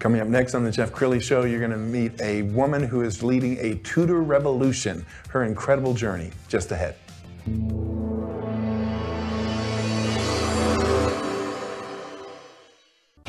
Coming up next on The Jeff Crilley Show, you're going to meet a woman who is leading a Tutor Revolution, her incredible journey just ahead.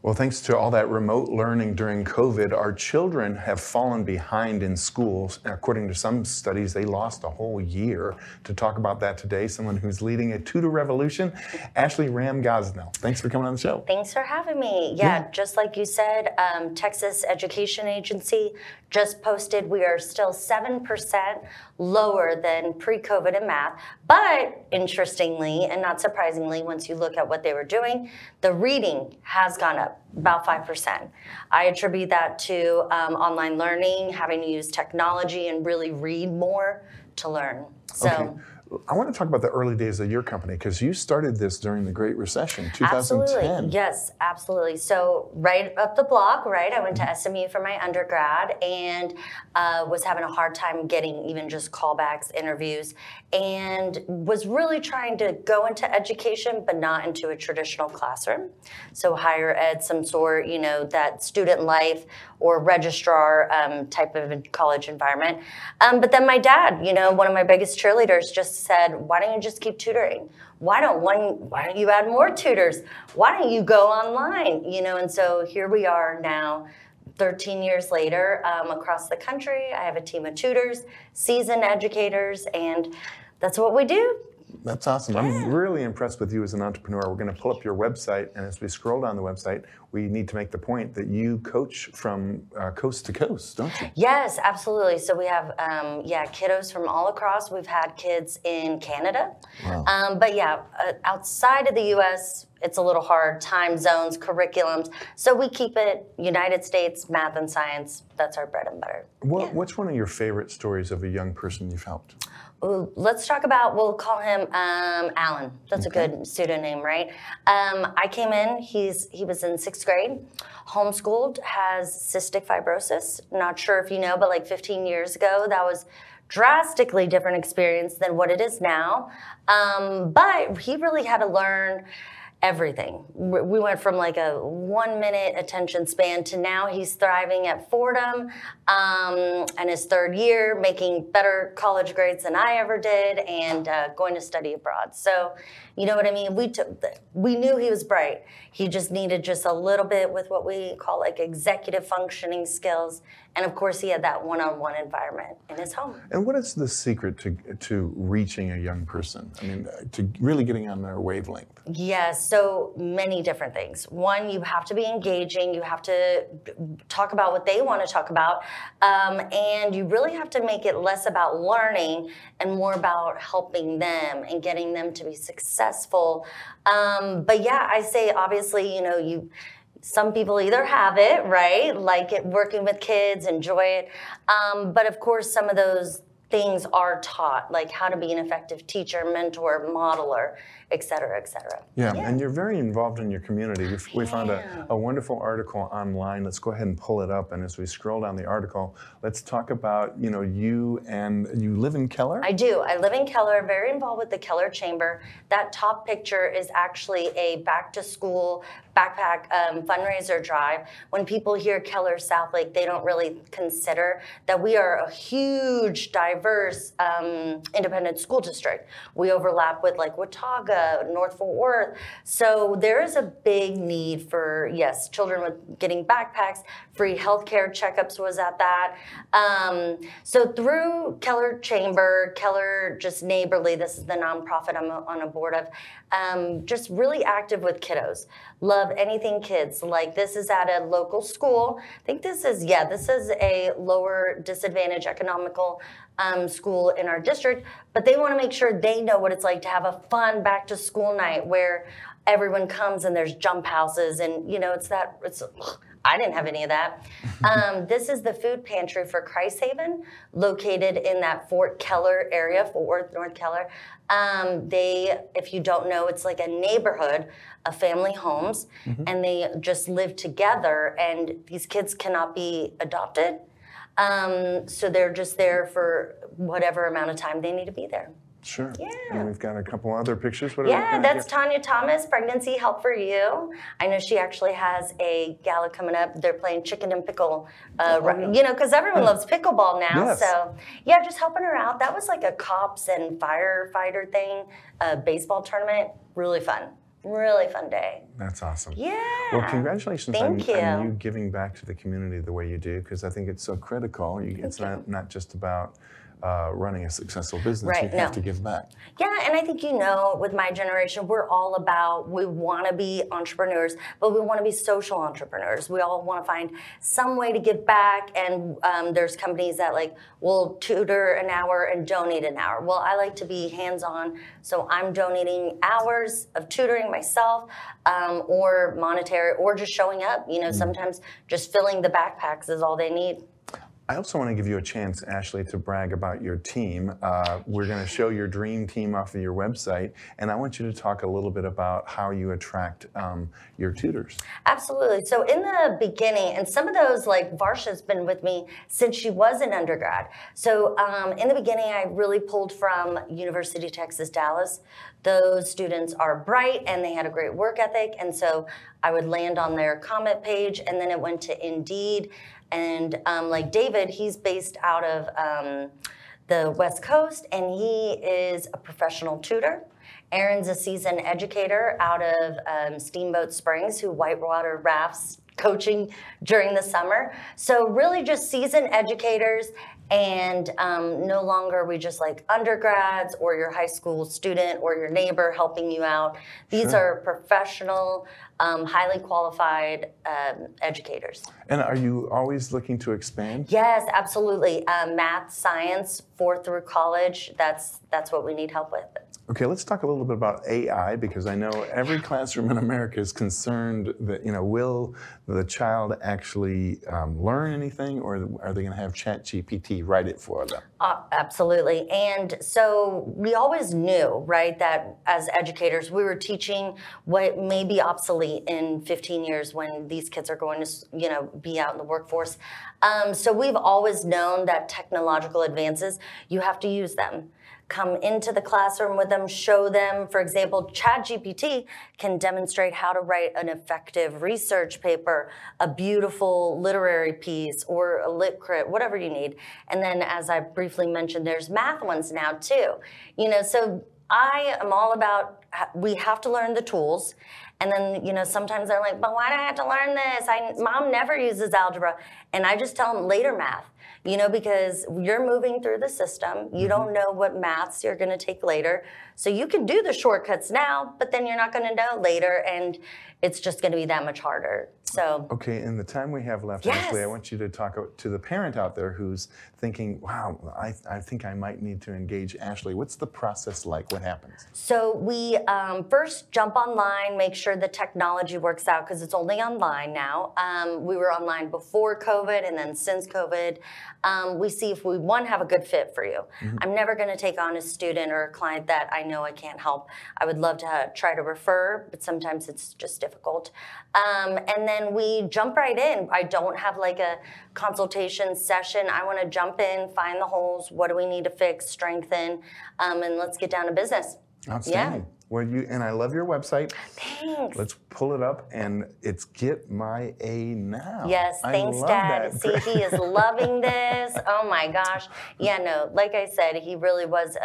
Well, thanks to all that remote learning during COVID, our children have fallen behind in schools. According to some studies, they lost a whole year. To talk about that today, someone who's leading a Tutor Revolution, Ashley Ram Gosnell. Thanks for coming on the show. Thanks for having me. Yeah. Just like you said, Texas Education Agency just posted we are still 7% lower than pre-COVID in math. But interestingly, and not surprisingly, once you look at what they were doing, the reading has gone up. About 5%. I attribute that to online learning, having to use technology and really read more to learn. So, okay. I want to talk about the early days of your company because you started this during the Great Recession, 2010. Absolutely. Yes, absolutely. So right up the block, right? I went to SMU for my undergrad and was having a hard time getting even just callbacks, interviews, and was really trying to go into education, but not into a traditional classroom. So higher ed, some sort, you know, that student life or registrar type of college environment. But then my dad, you know, one of my biggest cheerleaders just said, why don't you just keep tutoring? Why don't you add more tutors? Why don't you go online? You know, and so here we are now, 13 years later, across the country. I have a team of tutors, seasoned educators, and that's what we do. That's awesome. Yeah. I'm really impressed with you as an entrepreneur. We're going to pull up your website, and as we scroll down the website, we need to make the point that you coach from coast to coast, don't you? Yes, absolutely. So we have, kiddos from all across. We've had kids in Canada. Wow. Outside of the U.S., it's a little hard, time zones, curriculums. So we keep it United States, math and science. That's our bread and butter. What's one of your favorite stories of a young person you've helped? Ooh, let's talk about, we'll call him Alan. That's okay. A good pseudonym, right? I came in, he was in 6th grade, homeschooled, has cystic fibrosis. Not sure if you know, but like 15 years ago, that was drastically different experience than what it is now. But he really had to learn everything. We went from like a 1-minute attention span to now he's thriving at Fordham and his third year, making better college grades than I ever did and going to study abroad. So, you know what I mean? We knew he was bright. He just needed just a little bit with what we call like executive functioning skills. And of course, he had that one-on-one environment in his home. And what is the secret to reaching a young person? I mean, to really getting on their wavelength? Yes. So many different things. One, you have to be engaging. You have to talk about what they want to talk about. And you really have to make it less about learning and more about helping them and getting them to be successful. I say, obviously, you know, some people either have it, right? Like it, working with kids, enjoy it. But of course, some of those things are taught, like how to be an effective teacher, mentor, modeler, et cetera, et cetera. Yeah. And you're very involved in your community. We found a wonderful article online. Let's go ahead and pull it up. And as we scroll down the article, let's talk about, you know, you live in Keller? I do. I live in Keller, very involved with the Keller Chamber. That top picture is actually a back to school backpack fundraiser drive, when people hear Keller Southlake, they don't really consider that we are a huge, diverse independent school district. We overlap with like Watauga, North Fort Worth. So there is a big need for, yes, children with getting backpacks, free healthcare checkups was at that. So through Keller Chamber, Keller just Neighborly, this is the nonprofit I'm on a board of, just really active with kiddos. Love anything kids. Like this is at a local school. I think this is, this is a lower disadvantaged economical school in our district, but they want to make sure they know what it's like to have a fun back to school night where everyone comes and there's jump houses and, you know, it's I didn't have any of that. This is the food pantry for Christ Haven, located in that Fort Keller area, Fort Worth, North Keller. They, if you don't know, it's like a neighborhood of family homes, and they just live together, and these kids cannot be adopted. So they're just there for whatever amount of time they need to be there. Sure. Yeah. And we've got a couple other pictures. That's Tanya Thomas, Pregnancy Help for You. I know she actually has a gala coming up. They're playing chicken and pickle, you know, because everyone loves pickleball now. Yes. So, yeah, just helping her out. That was like a cops and firefighter thing, a baseball tournament. Really fun. Really fun day. That's awesome. Yeah. Well, congratulations on you giving back to the community the way you do, because I think it's so critical. It's not just about running a successful business, you have to give back. Yeah, and I think, you know, with my generation, we're all about, we want to be entrepreneurs, but we want to be social entrepreneurs. We all want to find some way to give back, and there's companies that like will tutor an hour and donate an hour. Well, I like to be hands-on, so I'm donating hours of tutoring myself, or monetary, or just showing up. You know, sometimes just filling the backpacks is all they need. I also want to give you a chance, Ashley, to brag about your team. We're going to show your dream team off of your website, and I want you to talk a little bit about how you attract your tutors. Absolutely. So in the beginning, and some of those, like Varsha's been with me since she was an undergrad. So in the beginning, I really pulled from University of Texas, Dallas. Those students are bright, and they had a great work ethic, and so I would land on their comment page, and then it went to Indeed. And like David, he's based out of the West Coast, and he is a professional tutor. Aaron's a seasoned educator out of Steamboat Springs, who whitewater rafts coaching during the summer. So really just seasoned educators, and no longer are we just like undergrads or your high school student or your neighbor helping you out. These are professional, highly qualified educators. And are you always looking to expand? Yes, absolutely. Math, science, fourth through college, that's what we need help with. Okay, let's talk a little bit about AI, because I know every classroom in America is concerned that, you know, will the child actually learn anything, or are they going to have ChatGPT write it for them? Absolutely. And so we always knew, right, that as educators, we were teaching what may be obsolete in 15 years when these kids are going to, you know, be out in the workforce. So we've always known that technological advances, you have to use them. Come into the classroom with them, show them. For example, ChatGPT can demonstrate how to write an effective research paper, a beautiful literary piece, or a lit crit, whatever you need. And then, as I briefly mentioned, there's math ones now too. You know, so I am all about, we have to learn the tools. And then, you know, sometimes they're like, but why do I have to learn this? Mom never uses algebra. And I just tell them later math, you know, because you're moving through the system. You don't know what maths you're going to take later. So you can do the shortcuts now, but then you're not going to know later. And it's just going to be that much harder. So okay, in the time we have left, Ashley, I want you to talk to the parent out there who's thinking, wow, I think I might need to engage Ashley. What's the process like? What happens? So we first jump online, make sure the technology works out, because it's only online now. We were online before COVID, and then since COVID, we see if we, one, have a good fit for you. I'm never going to take on a student or a client that I know I can't help. I would love to try to refer, but sometimes it's just difficult. And then we jump right in. I don't have like a consultation session. I want to jump in, find the holes. What do we need to fix, strengthen, and let's get down to business. Outstanding. Yeah. And I love your website. Thanks. Let's pull it up, and it's Get My A Now. Yes, thanks, Dad. That. See, he is loving this. Oh my gosh. Yeah, no, like I said, he really was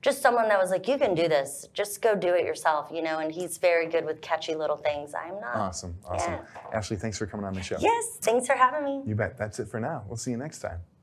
just someone that was like, you can do this. Just go do it yourself, you know, and he's very good with catchy little things. I'm not. Awesome. Awesome. Yeah. Ashley, thanks for coming on the show. Yes, thanks for having me. You bet. That's it for now. We'll see you next time.